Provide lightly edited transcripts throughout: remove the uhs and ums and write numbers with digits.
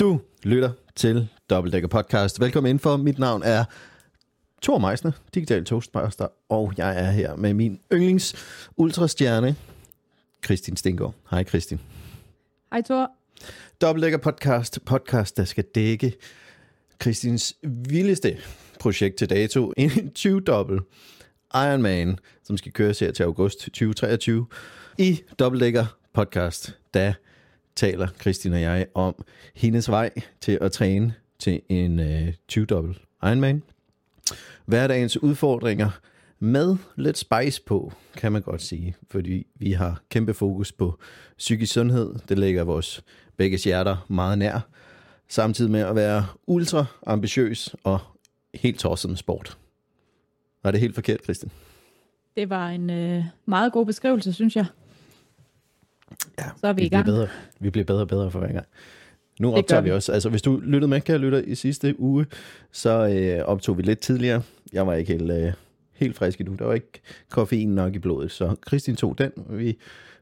Du lytter til Dobbeldækker Podcast. Velkommen indenfor. Mit navn er Thor Meisner, digital toastmaster, og jeg er her med min yndlings ultrastjerne, Kristin Stengård. Hej Kristin. Hej Thor. Dobbeldækker Podcast, der skal dække Kristins vildeste projekt til dato, en 20-dobbel Iron Man, som skal køres her til august 2023. I Dobbeldækker Podcast, der taler Kristin og jeg om hendes vej til at træne til en 20-dobbel Iron Man. Hverdagens udfordringer med lidt spice på, kan man godt sige, fordi vi har kæmpe fokus på psykisk sundhed. Det ligger vores begges hjerter meget nær, samtidig med at være ultra ambitiøs og helt tosset med sport. Var det helt forkert, Kristin? Det var en meget god beskrivelse, synes jeg. Ja, så er vi i gang. Vi bliver bedre og bedre for hver gang. Nu optager vi også. Altså, hvis du lyttede med, kære lytter, i sidste uge, så optog vi lidt tidligere. Jeg var ikke helt frisk endnu. Der var ikke koffein nok i blodet, så Kristin tog den. Vi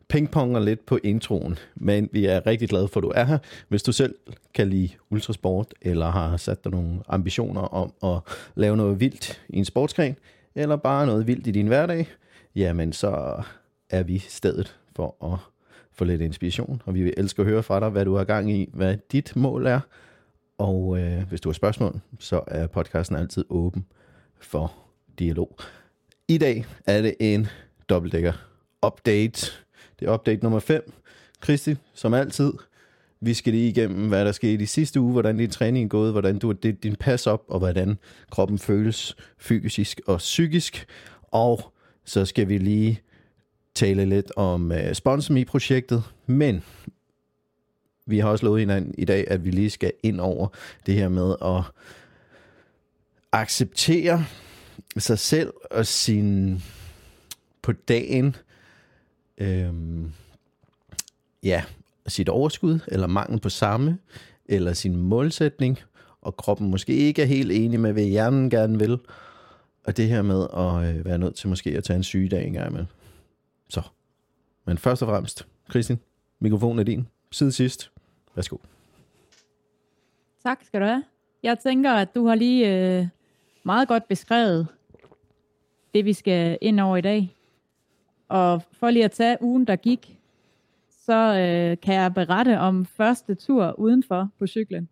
pingponger lidt på introen, men vi er rigtig glade for, at du er her. Hvis du selv kan lide ultrasport, eller har sat dig nogle ambitioner om at lave noget vildt i en sportsgren, eller bare noget vildt i din hverdag, jamen så er vi stedet for at få lidt inspiration, og vi vil elske at høre fra dig, hvad du har gang i, hvad dit mål er, og hvis du har spørgsmål, så er podcasten altid åben for dialog. I dag er det en Dobbeldækker update. Det er update nummer 5. Kristi, som altid, vi skal lige igennem, hvad der skete i sidste uge, hvordan din træning er gået, hvordan du har din pas op, og hvordan kroppen føles fysisk og psykisk. Og så skal vi lige tale lidt om Sponsormi-projektet, men vi har også lovet hinanden i dag, at vi lige skal ind over det her med at acceptere sig selv og sin på dagen sit overskud eller mangel på samme eller sin målsætning, og kroppen måske ikke er helt enig med, hvad hjernen gerne vil, og det her med at være nødt til måske at tage en sygedag en gang imellem. Så, men først og fremmest, Kristin, mikrofonen er din. Siden sidst. Værsgo. Tak skal du have. Jeg tænker, at du har lige meget godt beskrevet det, vi skal ind over i dag. Og for lige at tage ugen, der gik, så kan jeg berette om første tur udenfor på cyklen.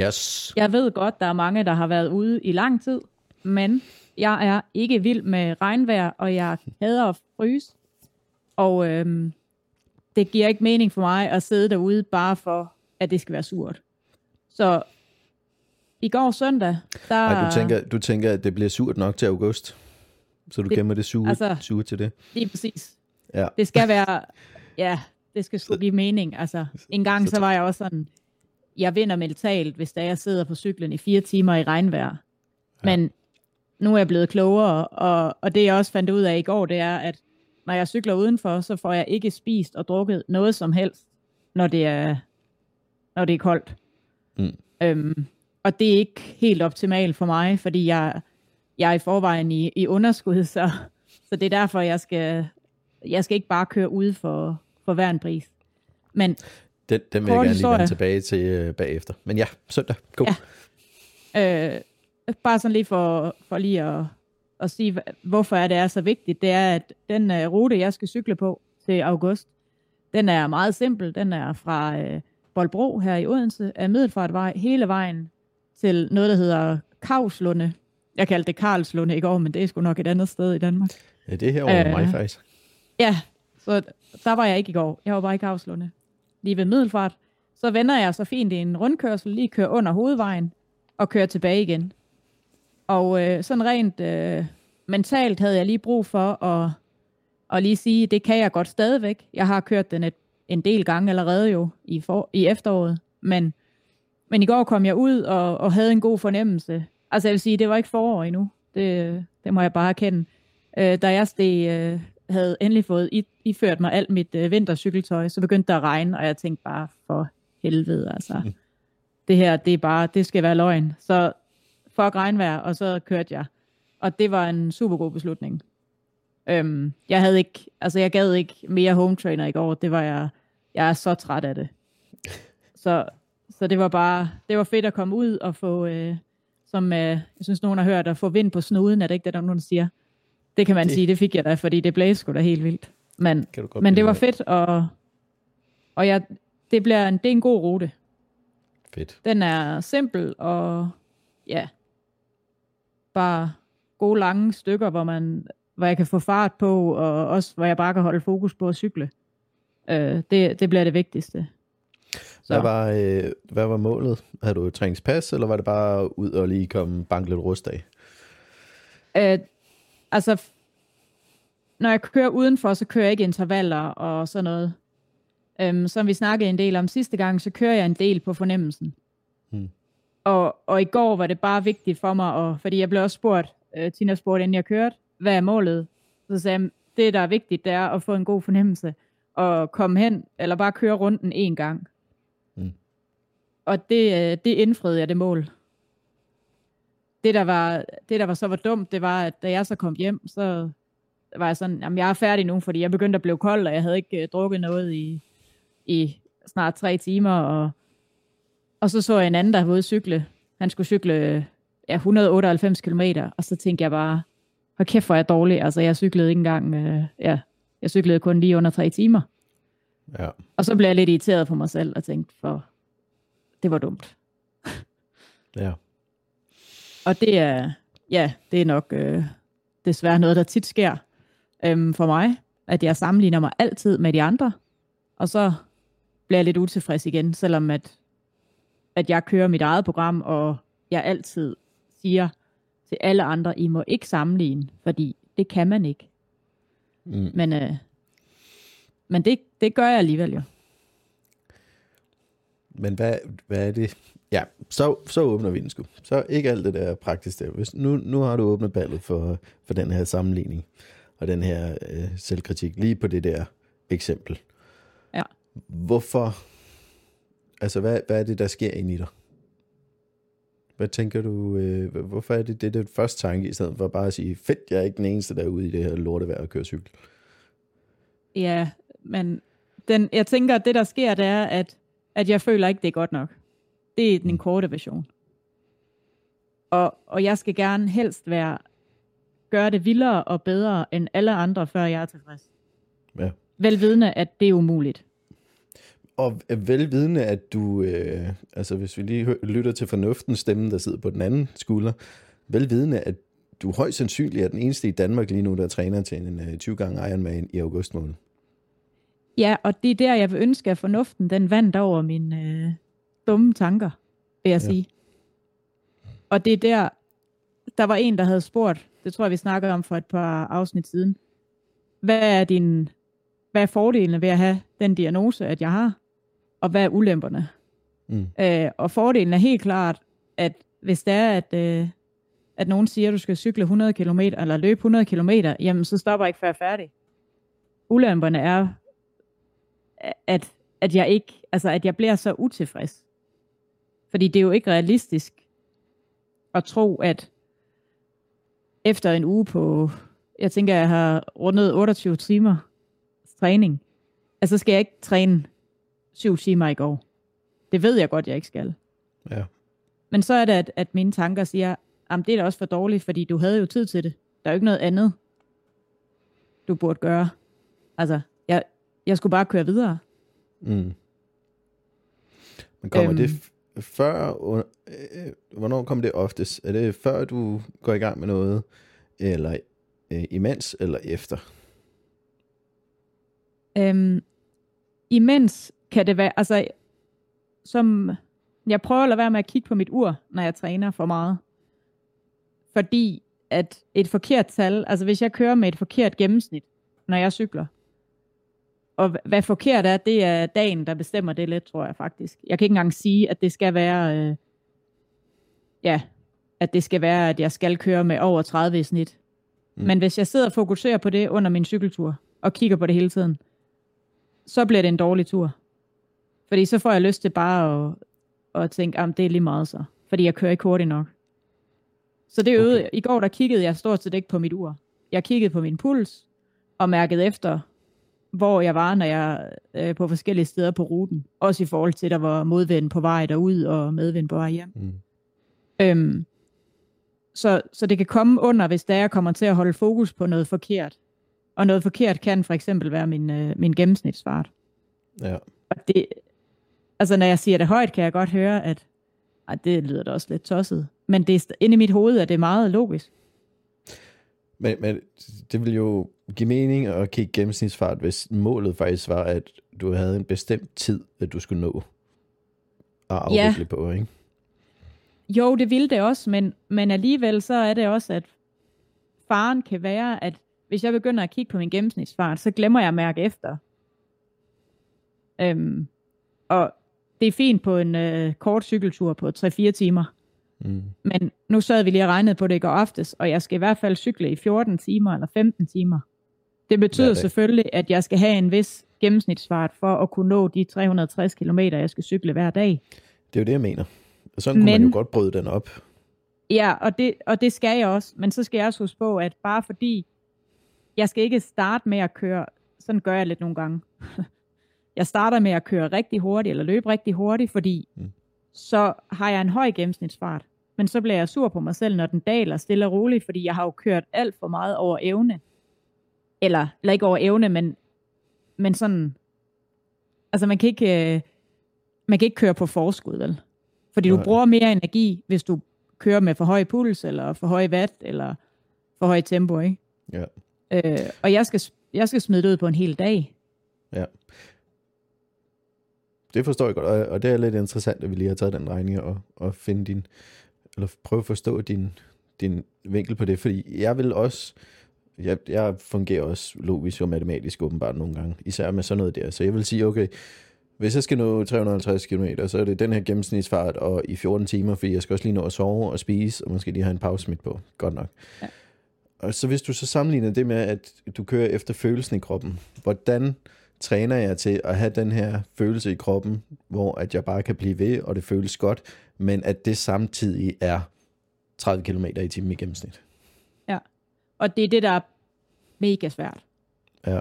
Yes. Jeg ved godt, der er mange, der har været ude i lang tid, men jeg er ikke vild med regnvejr, og jeg hader at fryse. Og det giver ikke mening for mig at sidde derude, bare for, at det skal være surt. Så i går søndag, der... Ej, du tænker, at det bliver surt nok til august? Så du gemmer det sure til det? Lige præcis. Ja. Det skal være... Ja, det skal give mening. Altså, en gang så var jeg også sådan... Jeg vinder mentalt, hvis da jeg sidder på cyklen i 4 timer i regnvejr. Ja. Men nu er jeg blevet klogere, og det jeg også fandt ud af i går, det er, at når jeg cykler udenfor, så får jeg ikke spist og drukket noget som helst, når det er koldt. Mm. Og det er ikke helt optimalt for mig, fordi jeg er i forvejen i underskud, så det er derfor, jeg skal ikke bare køre ude for hver en pris. Men den vil jeg gerne lige vende tilbage til bagefter. Men ja, søndag. God. Ja. Bare sådan lige for lige at sige, hvorfor det er så vigtigt, det er, at den rute, jeg skal cykle på til august, den er meget simpel. Den er fra Bolbro her i Odense, af Middelfartvej, hele vejen til noget, der hedder Kavslunde. Jeg kaldte det Karlslunde i går, men det er sgu nok et andet sted i Danmark. Ja, det er herovre mig faktisk. Ja, så der var jeg ikke i går. Jeg var bare i Kavslunde, lige ved Middelfart. Så vender jeg så fint i en rundkørsel, lige kører under hovedvejen og kører tilbage igen. Og sådan rent mentalt havde jeg lige brug for at lige sige, det kan jeg godt stadigvæk. Jeg har kørt den en del gange allerede jo i efteråret. Men i går kom jeg ud og havde en god fornemmelse. Altså jeg vil sige, det var ikke forår endnu. Det må jeg bare erkende. Da jeg havde endelig fået iført mig alt mit vintercykeltøj, så begyndte der at regne, og jeg tænkte bare, for helvede altså. Det her, det skal være løgn. Så fuck regnvejr, og så kørte jeg. Og det var en super god beslutning. Jeg gad ikke mere home trainer i går. Det var jeg er så træt af det. Så, Så det var bare, det var fedt at komme ud og få, som jeg synes nogen har hørt, at få vind på snuden, er det ikke det, der nogen siger? Det kan man sige, det fik jeg da, fordi det blæste sgu da helt vildt. Men det var fedt, og jeg, det er en god rute. Fedt. Den er simpel, og ja, bare gode lange stykker, hvor jeg kan få fart på, og også hvor jeg bare kan holde fokus på at cykle. Det bliver det vigtigste. Hvad var målet? Havde du træningspas, eller var det bare ud og lige komme banke lidt rust af? Altså, når jeg kører udenfor, så kører jeg ikke intervaller og sådan noget. Som vi snakkede en del om sidste gang, så kører jeg en del på fornemmelsen. Og i går var det bare vigtigt for mig, fordi jeg blev også spurgt, Tina spurgte, inden jeg kørte, hvad er målet? Så sagde jeg, det der er vigtigt, det er at få en god fornemmelse, og komme hen, eller bare køre runden en gang. Og det indfriede jeg, det mål. Det der var dumt, det var, at da jeg så kom hjem, så var jeg sådan, jamen jeg er færdig nu, fordi jeg begyndte at blive kold, og jeg havde ikke drukket noget i snart 3 timer, og så jeg en anden, der var ude cykle. Han skulle cykle 198 kilometer, og så tænkte jeg bare, hvor kæft hvor er jeg dårlig, altså jeg cyklede ikke engang, jeg cyklede kun lige under 3 timer. Ja. Og så blev jeg lidt irriteret på mig selv, og tænkte, det var dumt. Ja. Og det er nok desværre noget, der tit sker for mig, at jeg sammenligner mig altid med de andre, og så bliver jeg lidt utilfreds igen, selvom at jeg kører mit eget program, og jeg altid siger til alle andre, I må ikke sammenligne, fordi det kan man ikke. Men det gør jeg alligevel jo. Men hvad er det? Ja, så åbner vi den sgu. Så ikke alt det der praktisk der. Hvis nu har du åbnet ballet for den her sammenligning og den her selvkritik lige på det der eksempel. Ja. Hvorfor? Altså hvad er det der sker inde i dig? Hvad tænker du? Hvorfor er det den første tanke i stedet for bare at sige fedt, jeg er ikke den eneste derude i det her lortevejr og kører cykel? Ja, men jeg tænker at det der sker, det er at jeg føler ikke, det er godt nok. Det er den korte version. Og jeg skal gerne helst gøre det vildere og bedre end alle andre, før jeg er tilfreds. Ja. Velvidende, at det er umuligt. Og velvidende, at du, altså hvis vi lige lytter til fornuftens stemme, der sidder på den anden skulder, velvidende, at du højst sandsynligt er den eneste i Danmark lige nu, der træner til en 20 gange Iron Man i august måned. Ja, og det er der, jeg vil ønske, at fornuften den vandt over mine dumme tanker, vil jeg sige. Og det er der var en, der havde spurgt, det tror jeg, vi snakkede om for et par afsnit siden, hvad er fordelene ved at have den diagnose, at jeg har, og hvad er ulemperne? Og fordelen er helt klart, at hvis det er, at nogen siger, at du skal cykle 100 km eller løbe 100 km, jamen så stopper jeg ikke, før jeg er færdig. Ulemperne er at jeg ikke, altså at jeg bliver så utilfreds. Fordi det er jo ikke realistisk at tro, at efter en uge på, jeg tænker, jeg har rundet 28 timer træning, altså skal jeg ikke træne 7 timer i går. Det ved jeg godt, jeg ikke skal. Ja. Men så er det, at mine tanker siger, jamen det er da også for dårligt, fordi du havde jo tid til det. Der er jo ikke noget andet, du burde gøre. Altså, jeg skulle bare køre videre. Men kommer det før? Hvornår kommer det oftest? Er det før du går i gang med noget, eller imens, eller efter? Imens kan det være, altså som jeg prøver at lade være med at kigge på mit ur, når jeg træner for meget, fordi at et forkert tal, altså hvis jeg kører med et forkert gennemsnit, når jeg cykler. Og hvad forkert er, det er dagen, der bestemmer det lidt, tror jeg faktisk. Jeg kan ikke engang sige, at det skal være, at jeg skal køre med over 30 i snit. Men hvis jeg sidder og fokuserer på det under min cykeltur, og kigger på det hele tiden, så bliver det en dårlig tur. Fordi så får jeg lyst til bare at tænke, at det er lige meget så. Fordi jeg kører ikke hurtigt nok. Så det øvede, i går der kiggede jeg stort set ikke på mit ur. Jeg kiggede på min puls, og mærkede efter, hvor jeg var, når jeg på forskellige steder på ruten. Også i forhold til, der var modvind på vej derud og medvind på vej hjem. Mm. Så det kan komme under, hvis der jeg kommer til at holde fokus på noget forkert. Og noget forkert kan for eksempel være min gennemsnitsfart. Ja. Og det, altså når jeg siger det højt, kan jeg godt høre, at det lyder da også lidt tosset. Men det er, inde i mit hoved er det meget logisk. Men det vil jo give mening at kigge gennemsnitsfart, hvis målet faktisk var, at du havde en bestemt tid, at du skulle nå at afvikle på, ikke? Jo, det ville det også, men alligevel så er det også, at faren kan være, at hvis jeg begynder at kigge på min gennemsnitsfart, så glemmer jeg at mærke efter. Og det er fint på en kort cykeltur på 3-4 timer. Mm. Men nu sad vi lige og regnede på det i går aftes, og jeg skal i hvert fald cykle i 14 timer eller 15 timer. Det betyder selvfølgelig, at jeg skal have en vis gennemsnitsfart for at kunne nå de 360 kilometer, jeg skal cykle hver dag. Det er jo det, jeg mener. Og sådan kunne man jo godt bryde den op. Ja, og det skal jeg også. Men så skal jeg også huske på, at bare fordi jeg skal ikke starte med at køre, sådan gør jeg lidt nogle gange. Jeg starter med at køre rigtig hurtigt, eller løbe rigtig hurtigt, fordi så har jeg en høj gennemsnitsfart. Men så bliver jeg sur på mig selv, når den daler stille og roligt, fordi jeg har jo kørt alt for meget over evne. Eller ikke over evne, men sådan... Altså man kan ikke køre på forskud, vel? Fordi du bruger mere energi, hvis du kører med for høj puls, eller for høj watt, eller for høj tempo, ikke? Ja. Og jeg skal smide det ud på en hel dag. Ja. Det forstår jeg godt, og det er lidt interessant, at vi lige har taget den regning og finde din, eller prøve at forstå din vinkel på det, fordi jeg vil også, jeg fungerer også logisk og matematisk åbenbart nogle gange, især med sådan noget der, så jeg vil sige, okay, hvis jeg skal nå 350 km, så er det den her gennemsnitsfart, og i 14 timer, fordi jeg skal også lige nå at sove og spise, og måske lige have en pause midt på, godt nok. Ja. Og så hvis du så sammenligner det med, at du kører efter følelsen i kroppen, hvordan træner jeg til at have den her følelse i kroppen, hvor at jeg bare kan blive ved, og det føles godt, men at det samtidig er 30 km i timen i gennemsnit. Ja, og det er det, der er mega svært. Ja.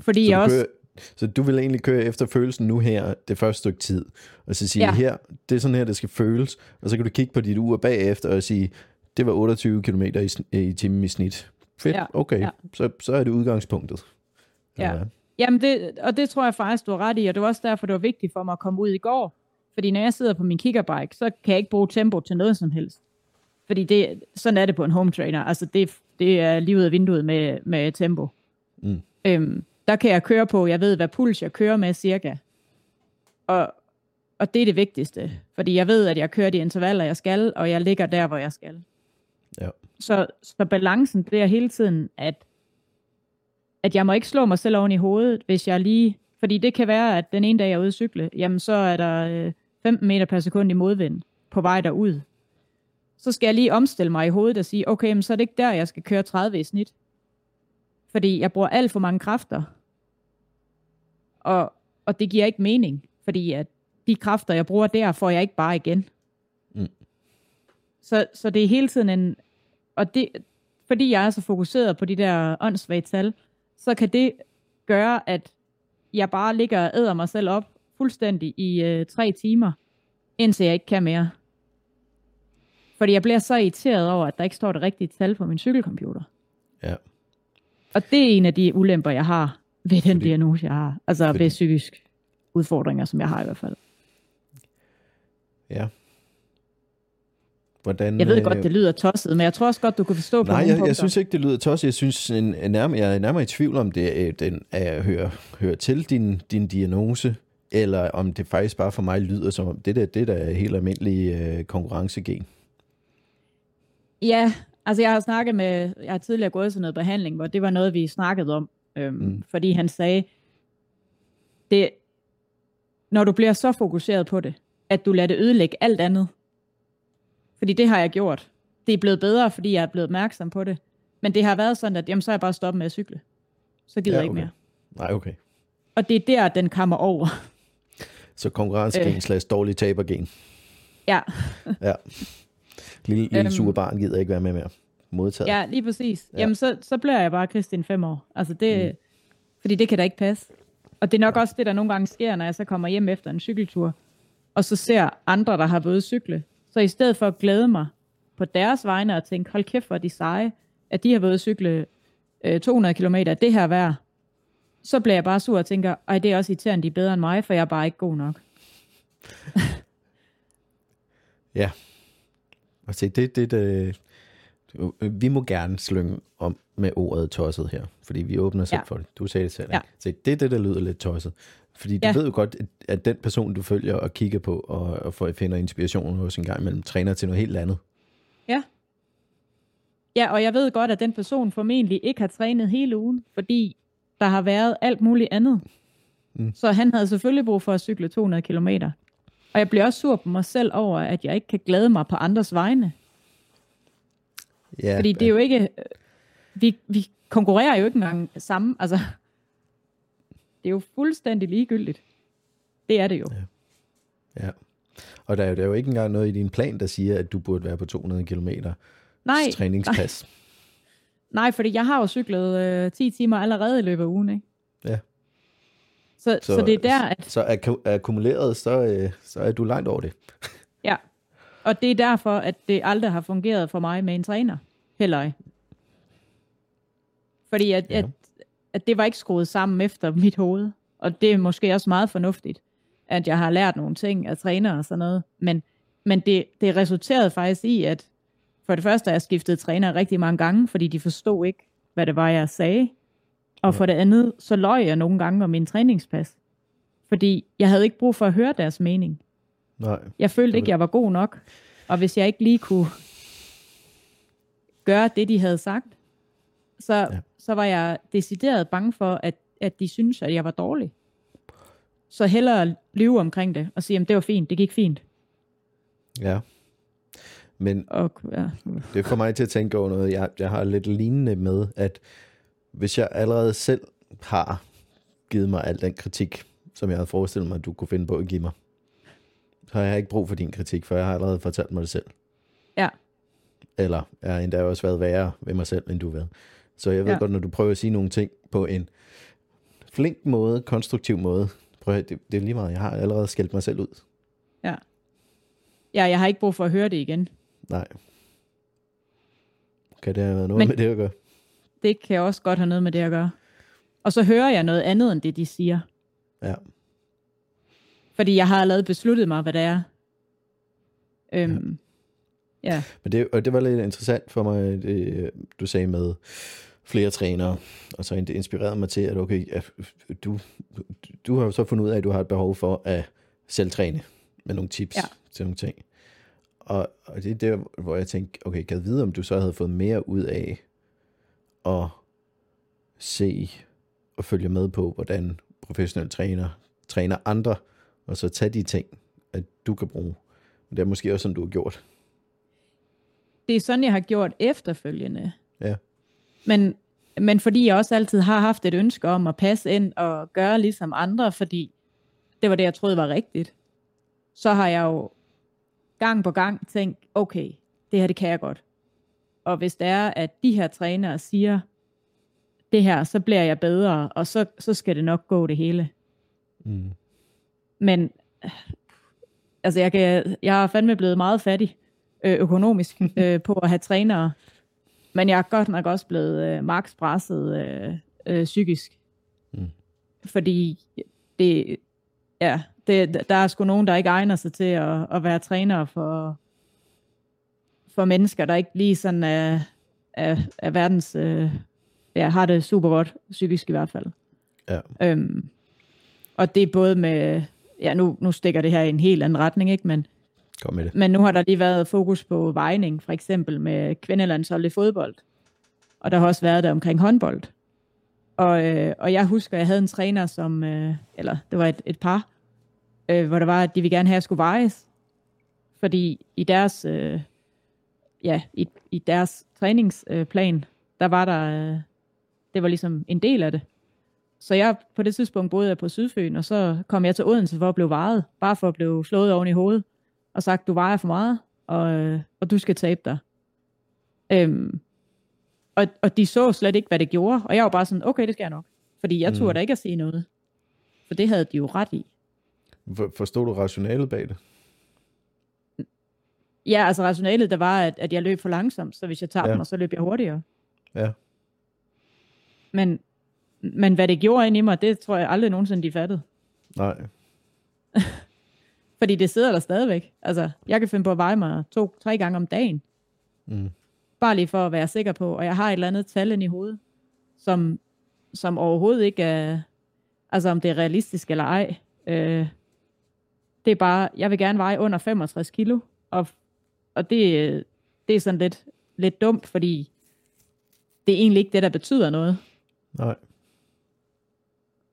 Fordi jeg også... Så du vil egentlig køre efter følelsen nu her, det første stykke tid, og så sige, her, det er sådan her, det skal føles, og så kan du kigge på dit ur bagefter og sige, det var 28 km i timen i snit. Fedt, okay, så er det udgangspunktet. Ja. Jamen det tror jeg faktisk, du har ret i, og det var også derfor, det var vigtigt for mig at komme ud i går. Fordi når jeg sidder på min kickerbike, så kan jeg ikke bruge tempo til noget som helst. Fordi det, sådan er det på en home trainer. Altså det er lige ud af vinduet med tempo. Mm. Der kan jeg køre på, jeg ved, hvad puls jeg kører med cirka. Og det er det vigtigste. Fordi jeg ved, at jeg kører de intervaller, jeg skal, og jeg ligger der, hvor jeg skal. Ja. Så balancen bliver hele tiden, at jeg må ikke slå mig selv oven i hovedet, hvis jeg lige... Fordi det kan være, at den ene dag, jeg er ude at cykle, jamen så er der 15 meter per sekund i modvind på vej derud. Så skal jeg lige omstille mig i hovedet og sige, okay, men så er det ikke der, jeg skal køre 30 i snit. Fordi jeg bruger alt for mange kræfter. Og det giver ikke mening, fordi at de kræfter, jeg bruger der, får jeg ikke bare igen. Mm. Så det er hele tiden en... Og det, fordi jeg er så fokuseret på de der åndssvage tal, så kan det gøre, at jeg bare ligger og æder mig selv op fuldstændig i 3 timer, indtil jeg ikke kan mere. Fordi jeg bliver så irriteret over, at der ikke står det rigtige tal på min cykelcomputer. Ja. Og det er en af de ulemper, jeg har ved den diagnose, jeg har. Altså ved psykiske udfordringer, som jeg har i hvert fald. Ja. Hvordan, jeg ved godt, det lyder tosset, men jeg tror også godt, du kan forstå på nogle punkter. Nej, jeg synes ikke, det lyder tosset. Jeg synes, jeg er nærmere i tvivl om det, den hører til din diagnose, eller om det faktisk bare for mig lyder som om det der er helt almindelig konkurrencegen. Ja, altså jeg har tidligere gået til noget behandling, hvor det var noget, vi snakkede om, fordi han sagde, det, når du bliver så fokuseret på det, at du lader det ødelægge alt andet. Fordi det har jeg gjort. Det er blevet bedre, fordi jeg er blevet opmærksom på det. Men det har været sådan, at så er jeg bare stoppet med at cykle. Så gider jeg ikke mere. Nej, okay. Og det er der, den kammer over. Så konkurrencegen / dårlig tabergen. Ja. Lille sure barn gider ikke være med mere. modtaget. Ja, lige præcis. Ja. Jamen, så bliver jeg bare Kristin 5 år. Altså det, fordi det kan da ikke passe. Og det er nok også det, der nogle gange sker, når jeg så kommer hjem efter en cykeltur, og så ser andre, der har været cykle. Så i stedet for at glæde mig på deres vegne og tænke, hold kæft, hvor de seje, at de har været cykle 200 kilometer, det her vejr, så bliver jeg bare sur og tænker, ej, det er også irriterende, de er bedre end mig, for jeg er bare ikke god nok. Ja. Altså, vi må gerne slynge om med ordet tosset her, fordi vi åbner selv for det. Du sagde det selv. Ja. Så det er det, der lyder lidt tosset. Fordi du ved jo godt, at den person, du følger og kigger på, og finder inspiration hos en gang imellem, træner til noget helt andet. Ja. Ja, og jeg ved godt, at den person formentlig ikke har trænet hele ugen, fordi der har været alt muligt andet. Mm. Så han havde selvfølgelig brug for at cykle 200 kilometer. Og jeg bliver også sur på mig selv over, at jeg ikke kan glæde mig på andres vegne. Yeah, fordi det er jo ikke... Vi konkurrerer jo ikke engang sammen. Altså, det er jo fuldstændig ligegyldigt. Det er det jo. Ja. Og der er jo ikke engang noget i din plan, der siger, at du burde være på 200 kilometer træningspas. Nej, fordi jeg har jo cyklet 10 timer allerede i løbet af ugen, ikke? Ja. Så det er der, at... Så akkumuleret, så er du langt over det. Ja, og det er derfor, at det aldrig har fungeret for mig med en træner. Heller ikke. Fordi at det var ikke skruet sammen efter mit hoved. Og det er måske også meget fornuftigt, at jeg har lært nogle ting af træner og sådan noget. Men det resulterede faktisk i, at for det første har jeg skiftet træner rigtig mange gange, fordi de forstod ikke, hvad det var, jeg sagde. Og for det andet, så løg jeg nogle gange om min træningspas. Fordi jeg havde ikke brug for at høre deres mening. Nej. Jeg følte ikke, jeg var god nok. Og hvis jeg ikke lige kunne gøre det, de havde sagt, så var jeg decideret bange for, at de syntes, at jeg var dårlig. Så hellere lyve omkring det og sige, at det var fint, det gik fint. Ja. Men det får mig til at tænke over noget. Jeg har lidt lignende med, at hvis jeg allerede selv har givet mig al den kritik, som jeg havde forestillet mig, at du kunne finde på at give mig, så har jeg ikke brug for din kritik, for jeg har allerede fortalt mig det selv. Ja. Eller jeg har endda også været værre ved mig selv, end du ved. Så jeg ved godt, når du prøver at sige nogle ting på en flink måde, konstruktiv måde, det er lige meget, jeg har allerede skældt mig selv ud. Ja. Ja, jeg har ikke brug for at høre det igen. Nej. Kan det have været noget med det at gøre? Det kan også godt have noget med det at gøre. Og så hører jeg noget andet, end det de siger. Ja. Fordi jeg har allerede besluttet mig, hvad det er. Ja. Men det var lidt interessant for mig, det, du sagde med flere trænere, og så det inspirerede mig til, at okay, at du har så fundet ud af, at du har et behov for at selv træne med nogle tips til nogle ting. Og det er der, hvor jeg tænkte, okay, kan jeg vide, om du så havde fået mere ud af at se og følge med på, hvordan professionelle træner andre, og så tage de ting, at du kan bruge. Men det er måske også sådan, du har gjort. Det er sådan, jeg har gjort efterfølgende. Ja. Men fordi jeg også altid har haft et ønske om at passe ind og gøre ligesom andre, fordi det var det, jeg troede var rigtigt, så har jeg jo gang på gang tænkt, okay, det her, det kan jeg godt. Og hvis det er, at de her trænere siger det her, så bliver jeg bedre, og så skal det nok gå det hele. Mm. Men altså, jeg er fandme blevet meget fattig økonomisk på at have trænere, men jeg er godt nok også blevet makspresset psykisk. Mm. Fordi der er sgu nogen, der ikke egner sig til at være trænere for mennesker, der ikke lige sådan er verdens... har det super godt, psykisk i hvert fald. Ja. Og det er både med... Ja, nu stikker det her i en helt anden retning, ikke? Men, kom med det. Men nu har der lige været fokus på vejning, for eksempel med kvindelandshold i fodbold. Og der har også været der omkring håndbold. Og jeg husker, jeg havde en træner, som... eller det var et par, hvor der var, at de ville gerne have, at jeg skulle vejes. Fordi i deres... i deres træningsplan, der var der, det var ligesom en del af det. Så jeg på det tidspunkt boede på Sydføen, og så kom jeg til Odense for at blive vejet, bare for at blive slået oven i hovedet, og sagt, du vejer for meget, og du skal tabe dig. Og de så slet ikke, hvad det gjorde. Og jeg var bare sådan, okay, det skal jeg nok. Fordi jeg turde da ikke at sige noget. For det havde de jo ret i. Forstod du rationalet bag det? Ja, altså rationalet, der var, at jeg løb for langsomt. Så hvis jeg tager dem, og så løb jeg hurtigere. Ja. Men hvad det gjorde ind i mig, det tror jeg aldrig nogensinde, de fattede. Nej. Fordi det sidder der stadigvæk. Altså, jeg kan finde på at veje mig 2-3 gange om dagen. Mm. Bare lige for at være sikker på, og jeg har et eller andet tal ind i hovedet, som overhovedet ikke er, altså om det er realistisk eller ej. Det er bare, jeg vil gerne veje under 65 kilo, og det er sådan lidt dumt, fordi det er egentlig ikke det, der betyder noget. Nej.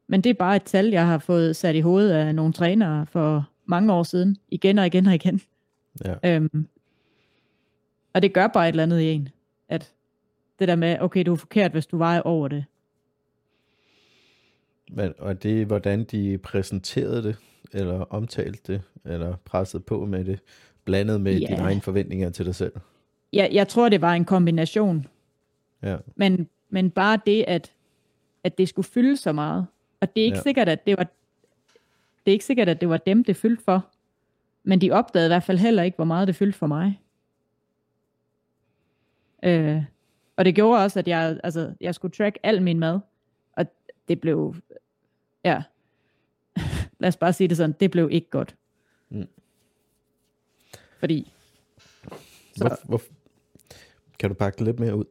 Men det er bare et tal, jeg har fået sat i hovedet af nogle trænere for mange år siden, igen og igen og igen. Ja. Og det gør bare et eller andet i en, at det der med, okay, du er forkert, hvis du vejer over det. Men, og det er, hvordan de præsenterede det, eller omtalte det, eller pressede på med det, blandet med dine egne forventninger til dig selv. Ja, jeg tror, det var en kombination. Ja. Men bare det, at det skulle fylde så meget, og det er ikke sikkert, at det var dem, det fyldte for, men de opdagede i hvert fald heller ikke, hvor meget det fyldte for mig. Og det gjorde også, at jeg skulle track al min mad, og det blev, lad os bare sige det sådan, det blev ikke godt. Mm. Fordi... Kan du pakke lidt mere ud?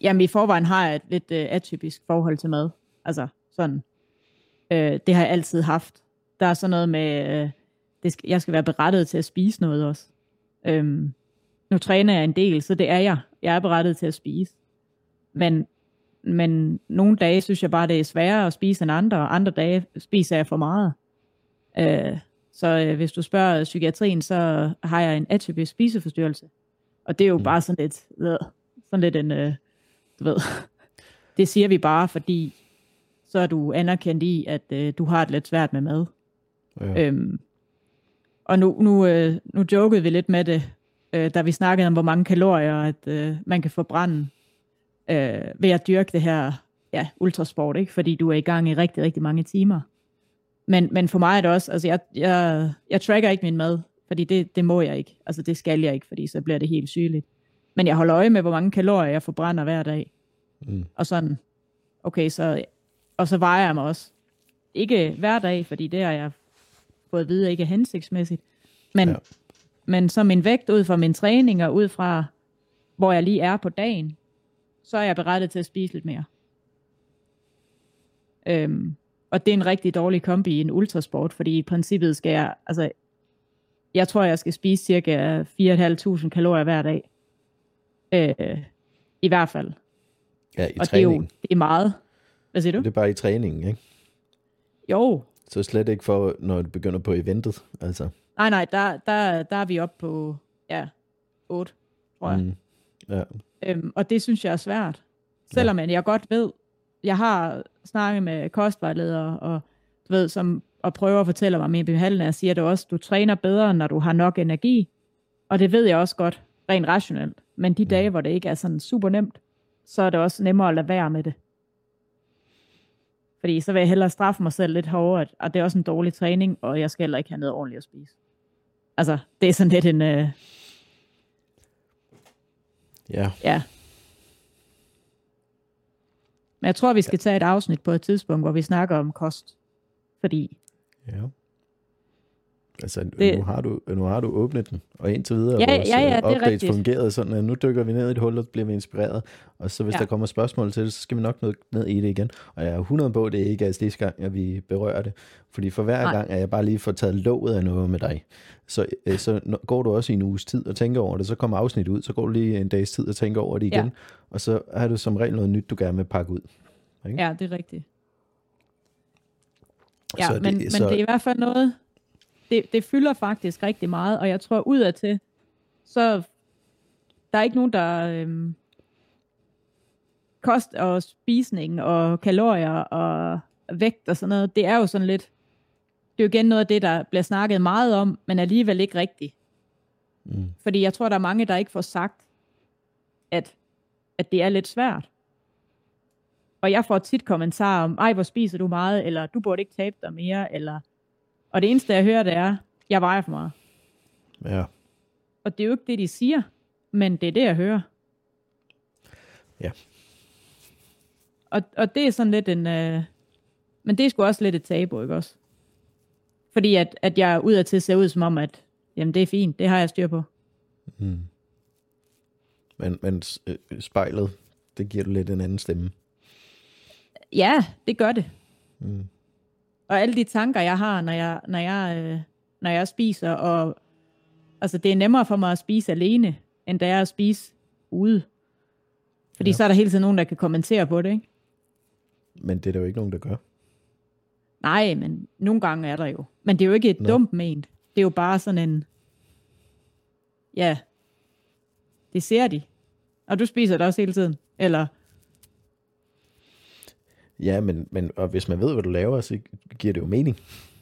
Jamen i forvejen har jeg et lidt atypisk forhold til mad. Altså sådan, det har jeg altid haft. Der er sådan noget med, jeg skal være berettiget til at spise noget også. Nu træner jeg en del, så det er jeg. Jeg er berettiget til at spise. Men nogle dage synes jeg bare, det er sværere at spise end andre, og andre dage spiser jeg for meget. Så hvis du spørger psykiatrien, så har jeg en atypisk spiseforstyrrelse. Og det er jo bare sådan lidt, en, du ved, det siger vi bare, fordi så er du anerkendt i, at du har det lidt svært med mad. Ja. Og nu jokede vi lidt med det, da vi snakkede om, hvor mange kalorier, at man kan forbrænde ved at dyrke det her ultrasport, ikke? Fordi du er i gang i rigtig, rigtig mange timer. Men for mig er det også, altså jeg tracker ikke min mad, fordi det må jeg ikke. Altså det skal jeg ikke, fordi så bliver det helt sygeligt. Men jeg holder øje med, hvor mange kalorier jeg forbrænder hver dag. Mm. Og sådan, okay, så vejer jeg mig også. Ikke hver dag, fordi det har jeg fået at vide ikke er hensigtsmæssigt. Men så min vægt ud fra min træning og ud fra, hvor jeg lige er på dagen, så er jeg berettet til at spise lidt mere. Og det er en rigtig dårlig kombi i en ultrasport, fordi i princippet skal jeg, altså, jeg tror, jeg skal spise cirka 4.500 kalorier hver dag. I hvert fald. Ja, i og træningen. Det er meget. Hvad siger du? Det er bare i træningen, ikke? Jo. Så slet ikke for, når du begynder på eventet, altså. Nej, der er vi oppe på 8, tror jeg. Ja. Og det synes jeg er svært. Selvom jeg godt ved, jeg har snakket med kostvejledere, og du ved, og prøver at fortælle mig min behandling, og siger det også, du træner bedre, når du har nok energi. Og det ved jeg også godt, rent rationelt. Men de dage, hvor det ikke er sådan super nemt, så er det også nemmere at lade være med det. Fordi så vil jeg hellere straffe mig selv lidt hårdere, og det er også en dårlig træning, og jeg skal heller ikke have noget ordentligt at spise. Altså, det er sådan lidt en... Ja. Men jeg tror, vi skal tage et afsnit på et tidspunkt, hvor vi snakker om kost. Fordi... Ja. Altså, det... nu har du åbnet den, og indtil videre vores update fungerede sådan, at nu dykker vi ned i et hul, og bliver vi inspireret, og så hvis der kommer spørgsmål til det, så skal vi nok ned i det igen. Og jeg er 100 på, det er ikke sidste gang, at vi berører det, fordi for hver gang, at jeg bare lige får taget låget af noget med dig, så går du også i en uges tid og tænker over det, så kommer afsnit ud, så går du lige en dags tid og tænker over det igen, og så har du som regel noget nyt, du gerne vil pakke ud. Ikke? Ja, det er rigtigt. Ja, men det er i hvert fald noget... Det fylder faktisk rigtig meget, og jeg tror udadtil, så der er ikke nogen, der kost og spisning og kalorier og vægt og sådan noget, det er jo sådan lidt, det er jo igen noget af det, der bliver snakket meget om, men alligevel ikke rigtigt. Fordi jeg tror, der er mange, der ikke får sagt, at det er lidt svært. Og jeg får tit kommentarer om, ej, hvor spiser du meget, eller du burde ikke tabe dig mere, eller... Og det eneste, jeg hører, det er, jeg vejer for meget. Ja. Og det er jo ikke det, de siger, men det er det, jeg hører. Ja. Og det er sådan lidt en... Men det er sgu også lidt et tabu, ikke også? Fordi at jeg udadtil ser ud som om, at jamen, det er fint, det har jeg styr på. Mm. Men spejlet, det giver du lidt en anden stemme. Ja, det gør det. Mm. Og alle de tanker, jeg har, når jeg spiser, og altså, det er nemmere for mig at spise alene, end det er at spise ude. Fordi så er der hele tiden nogen, der kan kommentere på det, ikke? Men det er der jo ikke nogen, der gør. Nej, men nogle gange er der jo. Men det er jo ikke et dumt ment. Det er jo bare sådan en... Ja, det ser de. Og du spiser det også hele tiden, eller... Ja, men og hvis man ved, hvad du laver, så giver det jo mening.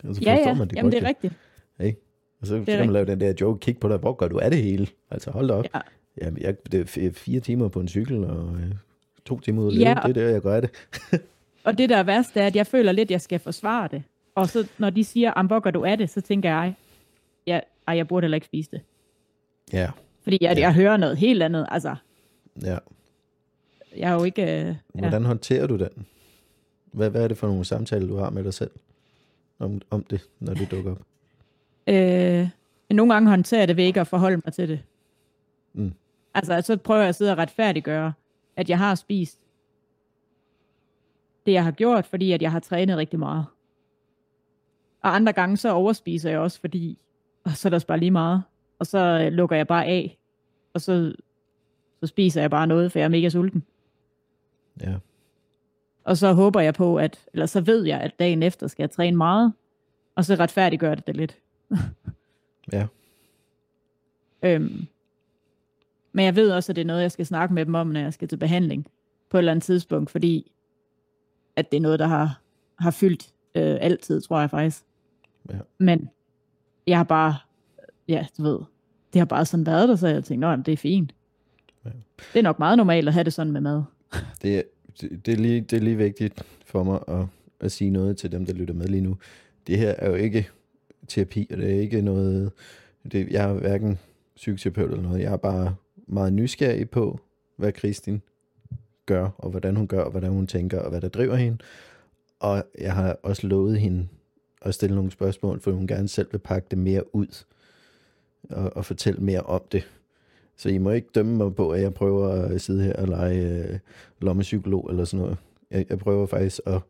Altså, ja, man, det jamen det er rigtigt. Hey. Og så kan man lave den der joke, kig på dig, hvor gør du af det hele? Altså hold da op. Ja. Jamen, det er 4 timer på en cykel, og 2 timer ud at leve, det er der, jeg gør det. Og det der værste er, at jeg føler lidt, jeg skal forsvare det. Og så når de siger, hvor gør du af det, så tænker jeg, jeg burde heller ikke spise det. Ja. Fordi jeg hører noget helt andet, altså. Ja. Jeg er jo ikke... Hvordan håndterer du den? Hvad er det for nogle samtaler, du har med dig selv om det, når det dukker op? Nogle gange håndterer jeg det ved ikke at forholde mig til det. Mm. Altså, så prøver jeg at sidde og retfærdiggøre, at jeg har spist det, jeg har gjort, fordi at jeg har trænet rigtig meget. Og andre gange, så overspiser jeg også, fordi og så er der bare lige meget. Og så lukker jeg bare af, og så spiser jeg bare noget, for jeg er mega sulten. Ja. Og så håber jeg på, eller så ved jeg, at dagen efter skal jeg træne meget, og så retfærdiggør det lidt. Ja. Men jeg ved også, at det er noget, jeg skal snakke med dem om, når jeg skal til behandling på et eller andet tidspunkt, fordi at det er noget, der har fyldt altid, tror jeg faktisk. Ja. Men jeg har bare, du ved, det har bare sådan været der, så jeg tænkte, det er fint. Ja. Det er nok meget normalt at have det sådan med mad. Det er lige vigtigt for mig at sige noget til dem, der lytter med lige nu. Det her er jo ikke terapi, og det er ikke noget... Jeg er hverken psykoterapeut eller noget. Jeg er bare meget nysgerrig på, hvad Kristin gør, og hvordan hun gør, og hvordan hun tænker, og hvad der driver hende. Og jeg har også lovet hende at stille nogle spørgsmål, for hun gerne selv vil pakke det mere ud, og fortælle mere om det. Så I må ikke dømme mig på, at jeg prøver at sidde her og lege lommepsykolog eller sådan noget. Jeg prøver faktisk at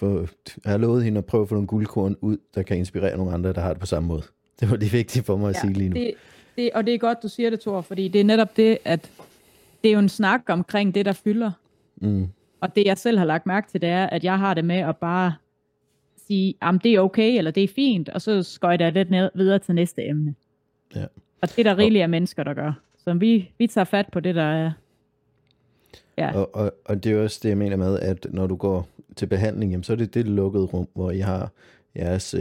jeg har lovet hende at prøve at få nogle guldkorn ud, der kan inspirere nogle andre, der har det på samme måde. Det var lige vigtigt for mig at sige lige nu. Og det er godt, du siger det, Thor, fordi det er netop det, at det er jo en snak omkring det, der fylder. Mm. Og det, jeg selv har lagt mærke til, det er, at jeg har det med at bare sige, jamen det er okay, eller det er fint, og så skøjter jeg lidt ned, videre til næste emne. Ja. Og det der rigeligt er mennesker, der gør. Så vi tager fat på det, der er... Ja. Og det er også det, jeg mener med, at når du går til behandling, jamen, så er det lukkede rum, hvor I har jeres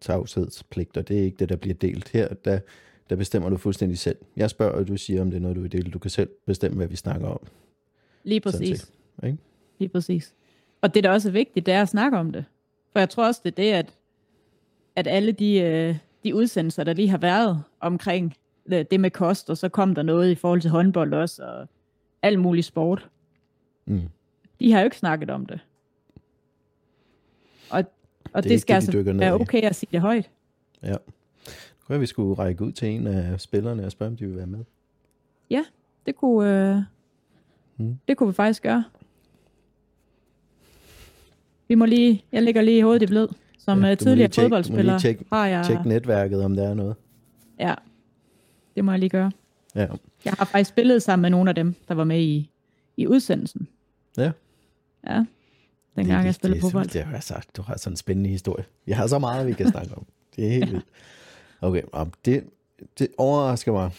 tavshedspligt, og det er ikke det, der bliver delt. Her, der bestemmer du fuldstændig selv. Jeg spørger, og du siger, om det er noget, du vil dele. Du kan selv bestemme, hvad vi snakker om. Lige præcis. Ikke? Lige præcis. Og det, der også er vigtigt, det er at snakke om det. For jeg tror også, det er det, at alle de udsendelser, der lige har været omkring... det med kost, og så kom der noget i forhold til håndbold også, og alt muligt sport. Mm. De har jo ikke snakket om det. Og det skal det, altså være okay at sige det højt. Ja. Nu kunne vi skulle række ud til en af spillerne og spørge, om de vil være med. Ja, det kunne vi faktisk gøre. Vi må lige, jeg ligger lige i hovedet i blød, som tidligere fodboldspiller. Tjek netværket, om der er noget. Ja. Det må jeg lige gøre. Ja. Jeg har faktisk spillet sammen med nogle af dem, der var med i udsendelsen. Ja. Ja. Dengang jeg spillede fodbold. Det har jeg sagt. Du har sådan en spændende historie. Vi har så meget, vi kan snakke om. Det er helt vildt. Okay, det overrasker mig.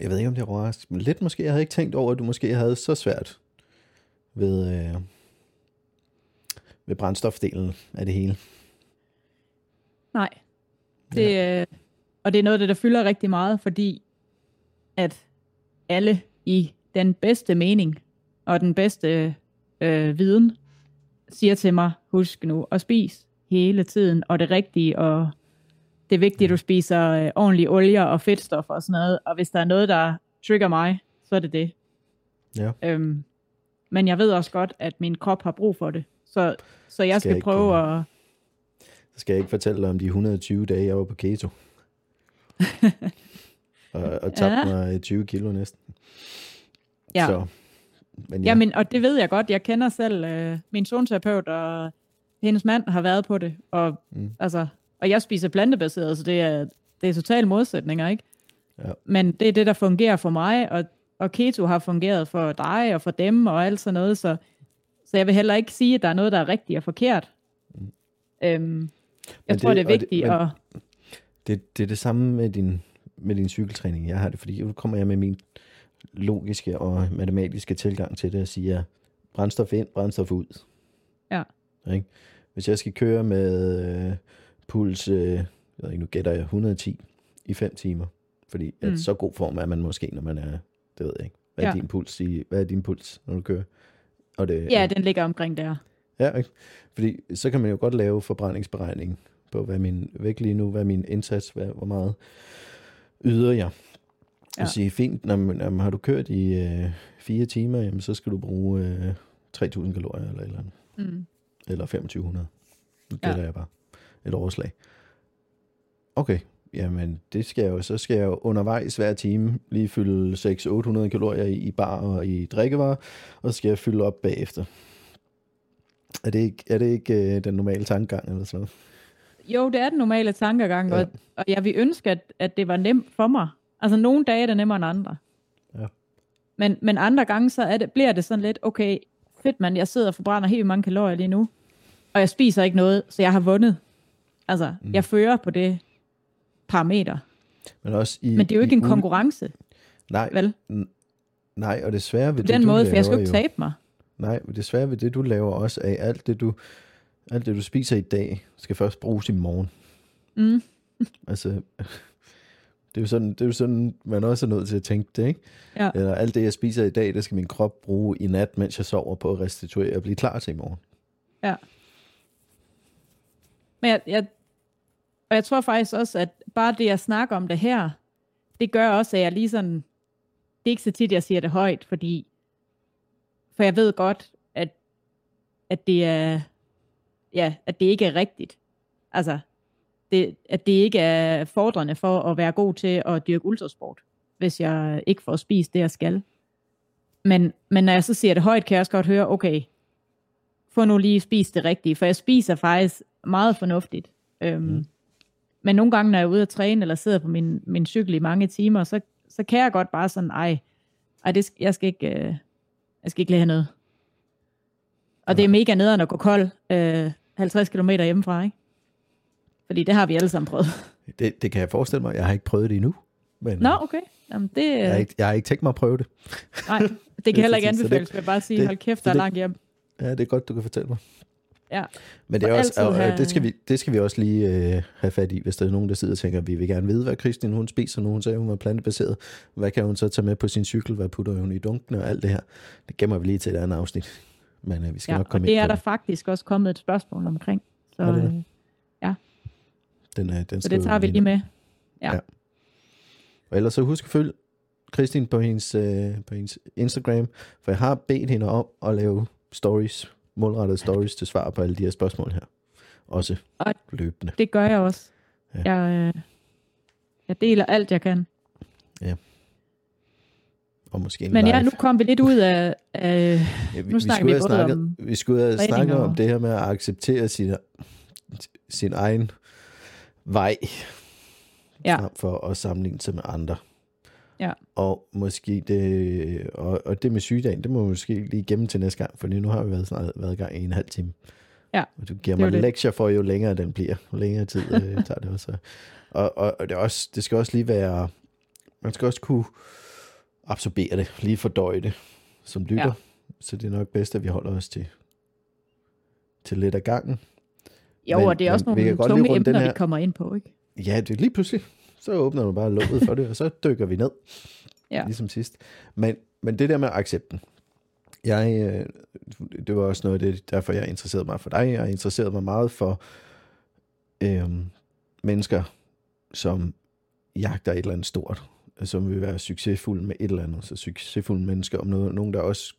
Jeg ved ikke, om det overrasker mig. Lidt måske. Jeg havde ikke tænkt over, at du måske havde så svært ved brændstofdelen af det hele. Nej. Det... Ja. Og det er noget, der fylder rigtig meget, fordi at alle i den bedste mening og den bedste viden siger til mig, husk nu at spise hele tiden, og det rigtige, og det er vigtigt, at du spiser ordentlige olier og fedtstoffer og sådan noget, og hvis der er noget, der trigger mig, så er det det. Ja. Men jeg ved også godt, at min krop har brug for det, så jeg skal prøve at... Så skal jeg ikke fortælle dig om de 120 dage, jeg var på keto. og tabte mig 20 kilo næsten. Ja. Så, men ja. Jamen, og det ved jeg godt. Jeg kender selv min zoneterapeut, og hendes mand har været på det. Og, altså, og jeg spiser plantebaseret, så det er totalt modsætninger, ikke? Ja. Men det er det, der fungerer for mig, og keto har fungeret for dig og for dem og alt sådan noget. Så jeg vil heller ikke sige, at der er noget, der er rigtigt og forkert. Jeg tror, det er vigtigt. Det er det samme med din cykeltræning. Jeg har det, fordi nu kommer jeg med min logiske og matematiske tilgang til det og siger, brændstof ind, brændstof ud. Ja. Okay? Hvis jeg skal køre med puls, nu gætter jeg 110 i 5 timer, fordi at så god form er man måske, når man er, det ved jeg ikke. Hvad er din puls, når du kører? Og det, den ligger omkring der. Ja, okay. Fordi så kan man jo godt lave forbrændingsberegning på, hvad min vægt lige nu, hvad min indsats, hvor meget yder jeg. Ja. Og sige, fint, når har du kørt i 4 timer, jamen, så skal du bruge 3.000 kalorier eller et eller andet. Eller 2.500. Det gælder jeg bare. Et overslag. Okay, jamen det skal jeg jo. Så skal jeg jo undervejs hver time lige fylde 600-800 kalorier i bar og i drikkevarer, og så skal jeg fylde op bagefter. Er det ikke den normale tankegang eller sådan noget? Jo, det er den normale tankegang, ja. Og jeg vil ønske, at det var nemt for mig. Altså nogle dage er det nemmere end andre. Ja. Men andre gange, så bliver det sådan lidt, okay, fedt mand, jeg sidder og forbrænder helt mange kalorier lige nu, og jeg spiser ikke noget, så jeg har vundet. Altså, jeg fører på det parameter. Men det er jo ikke en konkurrence. Nej, vel? Nej, og desværre ved det, den måde, for jeg skal ikke tabe mig. Nej, men desværre ved det, du laver også, af alt det, du spiser i dag, skal først bruges i morgen. Altså, det er jo sådan, man også er nødt til at tænke det, ikke? Ja. Eller alt det, jeg spiser i dag, det skal min krop bruge i nat, mens jeg sover på at restituere og blive klar til i morgen. Ja. Men jeg tror faktisk også, at bare det, jeg snakker om det her, det gør også, at jeg lige sådan, det er ikke så tit, jeg siger det højt, for jeg ved godt, at det er, ja, at det ikke er rigtigt. Altså, at det ikke er fordrende for at være god til at dyrke ultrasport, hvis jeg ikke får spist det, jeg skal. Men når jeg så siger det højt, kan jeg også godt høre, okay, få nu lige spist det rigtige, for jeg spiser faktisk meget fornuftigt. Men nogle gange, når jeg er ude at træne, eller sidder på min cykel i mange timer, så kan jeg godt bare sådan, jeg skal ikke lære noget. Og det er mega nederen at gå kold 50 km hjemmefra, ikke? Fordi det har vi alle sammen prøvet. Det kan jeg forestille mig. Jeg har ikke prøvet det endnu. Men nå, okay. Jamen, det, jeg har ikke tænkt mig at prøve det. Nej, det kan heller ikke anbefales. Jeg bare sige, hold kæft, der er langt hjem. Ja, det er godt, du kan fortælle mig. Ja. Men det er også, det skal vi også lige have fat i, hvis der er nogen, der sidder og tænker, vi vil gerne vide, hvad Kristin hun spiser, når hun sagde, hun var plantebaseret. Hvad kan hun så tage med på sin cykel? Hvad putter hun i dunkene og alt det her? Det gemmer vi lige til et andet afsnit. Men vi skal nok komme ind på det. Og det er der faktisk også kommet et spørgsmål omkring. Så er det det? Ja. Så det tager vi lige med. Ja. Og ellers så husk at følge Kristin på hendes Instagram, for jeg har bedt hende om at lave stories, målrettede stories til svar på alle de her spørgsmål her. Også og løbende. Det gør jeg også. Ja. Jeg deler alt, jeg kan. Ja. Og måske en live. Nu kom vi lidt ud af nu snakker vi både om... Vi skulle have snakket om det her med at acceptere sin egen vej. Ja. For at sammenligne sig med andre. Ja. Og måske det, og det med sygedagen, det må vi måske lige gemme til næste gang, for nu har vi været i gang i en halv time. Ja. Og du giver mig lektier for, jo længere den bliver, jo længere tid tager det også. Og det skal også lige være, man skal også kunne absorbere det, lige fordøje det som lytter. Ja. Så det er nok bedst, at vi holder os til lidt af gangen. Jo, og det er også nogle tunge emner, vi kommer ind på, ikke? Ja, det er lige pludselig. Så åbner man bare låget for det, og så dykker vi ned. Ja. Ligesom sidst. Men men det der med accepten. Det var også noget af det, derfor jeg interesserede mig for dig. Jeg interesserede mig meget for mennesker, som jagter et eller andet stort, som vil være succesfulde med et eller andet. Så succesfulde mennesker, om noget, nogen der også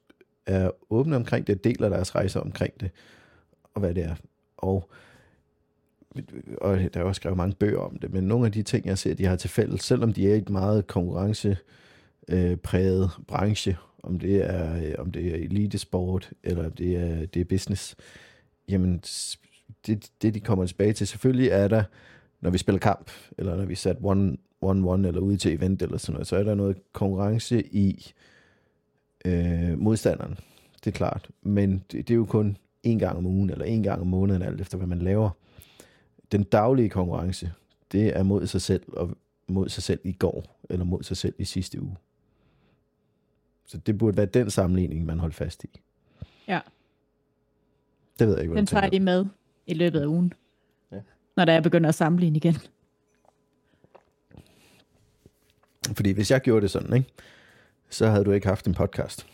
er åbne omkring det, deler deres rejser omkring det, og hvad det er. Og der er også skrevet mange bøger om det, men nogle af de ting, jeg ser, de har til fælles, selvom de er i et meget konkurrencepræget branche, om det er elitesport, eller om det er business, jamen det de kommer tilbage til. Selvfølgelig er der, når vi spiller kamp, eller når vi sat 1-1, eller ude til event, eller sådan noget, så er der noget konkurrence i modstanderen. Det er klart. Men det er jo kun en gang om ugen, eller en gang om måneden, alt efter hvad man laver. Den daglige konkurrence, det er mod sig selv, og mod sig selv i går, eller mod sig selv i sidste uge. Så det burde være den sammenligning, man holder fast i. Ja. Det ved jeg ikke, hvad den tager de med i løbet af ugen. Ja. Når der er begynder at sammenligne igen. Fordi hvis jeg gjorde det sådan, ikke, så havde du ikke haft en podcast.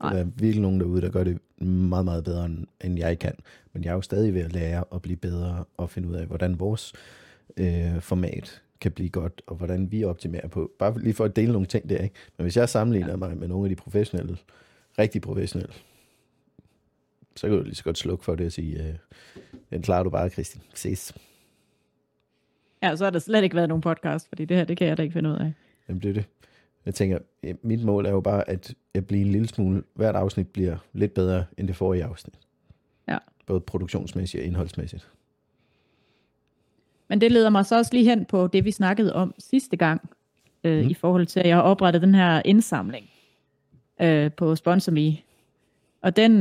Nej. Der er virkelig nogen derude, der gør det meget, meget bedre, end jeg kan. Men jeg er jo stadig ved at lære og blive bedre og finde ud af, hvordan vores format kan blive godt, og hvordan vi optimerer på. Bare lige for at dele nogle ting der, ikke? Men hvis jeg sammenligner mig med nogle af de professionelle, rigtig professionelle, så kan du lige så godt slukke for det og sige, den klarer du bare, Kristin. Ses. Ja, så har der slet ikke været nogen podcast, fordi det her, det kan jeg da ikke finde ud af. Jamen, det er det. Jeg tænker, mit mål er jo bare, at jeg bliver en lille smule, hvert afsnit bliver lidt bedre, end det forrige afsnit. Ja. Både produktionsmæssigt og indholdsmæssigt. Men det leder mig så også lige hen på det, vi snakkede om sidste gang, i forhold til, at jeg har oprettet den her indsamling på Sponsormi. Og den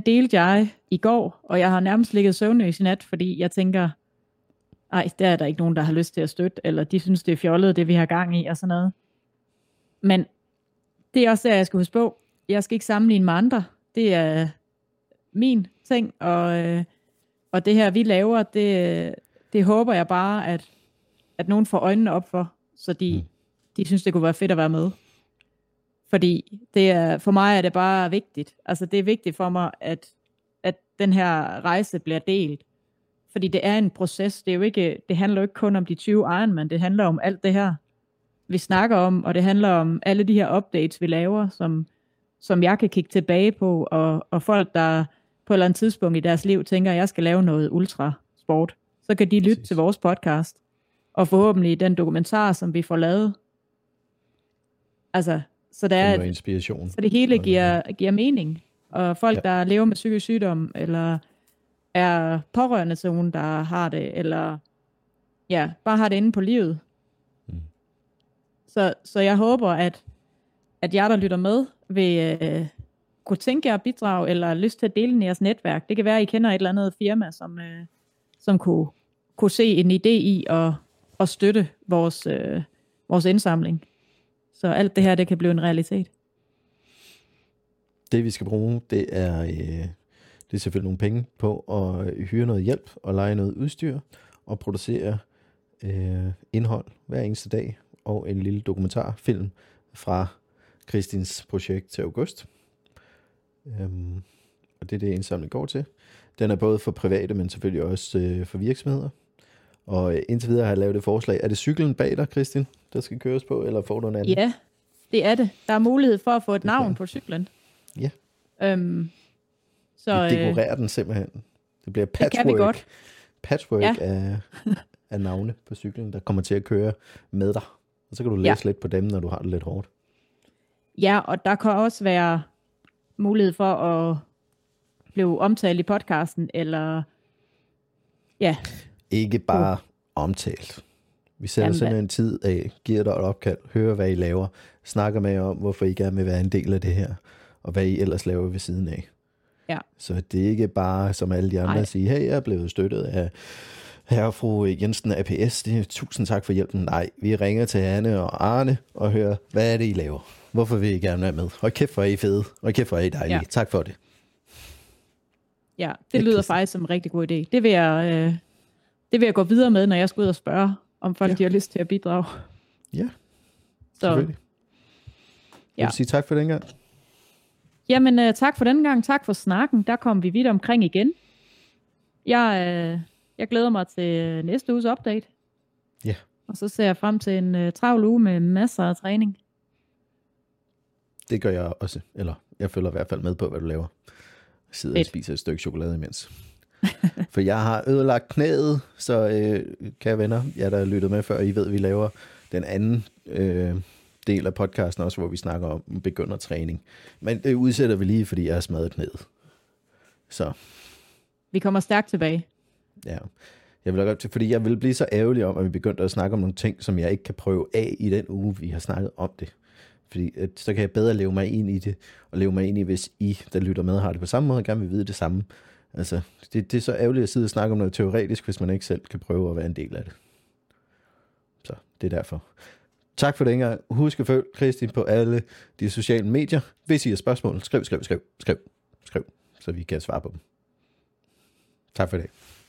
delte jeg i går, og jeg har nærmest ligget søvnløs i nat, fordi jeg tænker, ej, der er der ikke nogen, der har lyst til at støtte, eller de synes, det er fjollet, det vi har gang i, og sådan noget. Men det er også der, jeg skal huske på. Jeg skal ikke sammenligne med andre. Det er min ting, og det her, vi laver, det håber jeg bare, at nogen får øjnene op for, så de synes, det kunne være fedt at være med. Fordi for mig er det bare vigtigt. Altså, det er vigtigt for mig, at den her rejse bliver delt. Fordi det er en proces. Det handler jo ikke kun om de 20 Ironman. Det handler om alt det her, vi snakker om, og det handler om alle de her updates, vi laver, som jeg kan kigge tilbage på, og folk, der på et eller andet tidspunkt i deres liv tænker, at jeg skal lave noget ultrasport, så kan de lytte til vores podcast, og forhåbentlig den dokumentar, som vi får lavet. Altså, så der er inspiration. Så det hele giver mening, og folk, der lever med psykisk sygdom, eller er pårørende til nogen, der har det, eller bare har det inde på livet. Så jeg håber, at jer, der lytter med, vil kunne tænke jer at bidrage, eller lyst til at dele i jeres netværk. Det kan være, at I kender et eller andet firma, som kunne se en idé i at støtte vores indsamling. Så alt det her, det kan blive en realitet. Det, vi skal bruge, det er selvfølgelig nogle penge på at hyre noget hjælp, og leje noget udstyr, og producere indhold hver eneste dag, og en lille dokumentarfilm fra Kristins projekt til august. Og det er det, indsamlingen går til. Den er både for private, men selvfølgelig også for virksomheder. Og indtil videre har jeg lavet det forslag. Er det cyklen bag dig, Kristin, der skal køres på, eller får du en anden? Ja, det er det. Der er mulighed for at få et navn på cyklen. Ja. Så vi dekorerer den simpelthen. Det bliver patchwork. Det kan vi godt. Patchwork af navne på cyklen, der kommer til at køre med dig. Og så kan du læse lidt på dem, når du har det lidt hårdt. Ja, og der kan også være mulighed for at blive omtalt i podcasten, eller ikke bare omtalt. Vi sætter sådan en tid af, giver dig et opkald, hører hvad I laver, snakker med jer om, hvorfor I gerne vil være en del af det her, og hvad I ellers laver ved siden af. Ja. Så det er ikke bare, som alle de andre siger, hey, jeg er blevet støttet af herre fru Jensen APS, tusind tak for hjælpen. Nej, vi ringer til Anne og Arne og hører, hvad er det, I laver? Hvorfor vil I gerne være med? Og kæft for, I fede. Og kæft for, I dejlige. Ja. Tak for det. Ja, det lyder faktisk som en rigtig god idé. Det vil jeg gå videre med, når jeg skal ud og spørge, om folk de har lyst til at bidrage. Ja, så. Selvfølgelig. Ja. Vil du sige tak for den gang? Jamen, tak for den gang. Tak for snakken. Der kom vi vidt omkring igen. Jeg glæder mig til næste uges update. Ja. Og så ser jeg frem til en travl uge med masser af træning. Det gør jeg også. Eller jeg følger i hvert fald med på, hvad du laver. Jeg sidder og spiser et stykke chokolade imens. For jeg har ødelagt knæet, så kære venner, jer der lyttede med før, I ved, vi laver den anden del af podcasten også, hvor vi snakker om begyndertræning. Men det udsætter vi lige, fordi jeg har smadret knæet. Så. Vi kommer stærkt tilbage. Ja, jeg vil godt, fordi jeg vil blive så ærgerlig om, at vi begyndte at snakke om nogle ting, som jeg ikke kan prøve af i den uge, vi har snakket om det. Fordi så kan jeg bedre leve mig ind i det, og leve mig ind i, hvis I, der lytter med, har det på samme måde, og gerne vil vide det samme. Altså, det er så ærgerligt at sidde og snakke om noget teoretisk, hvis man ikke selv kan prøve at være en del af det. Så det er derfor. Tak for den gang. Husk at følge Kristin på alle de sociale medier. Hvis I har spørgsmål, skriv, så vi kan svare på dem. Tak for i dag.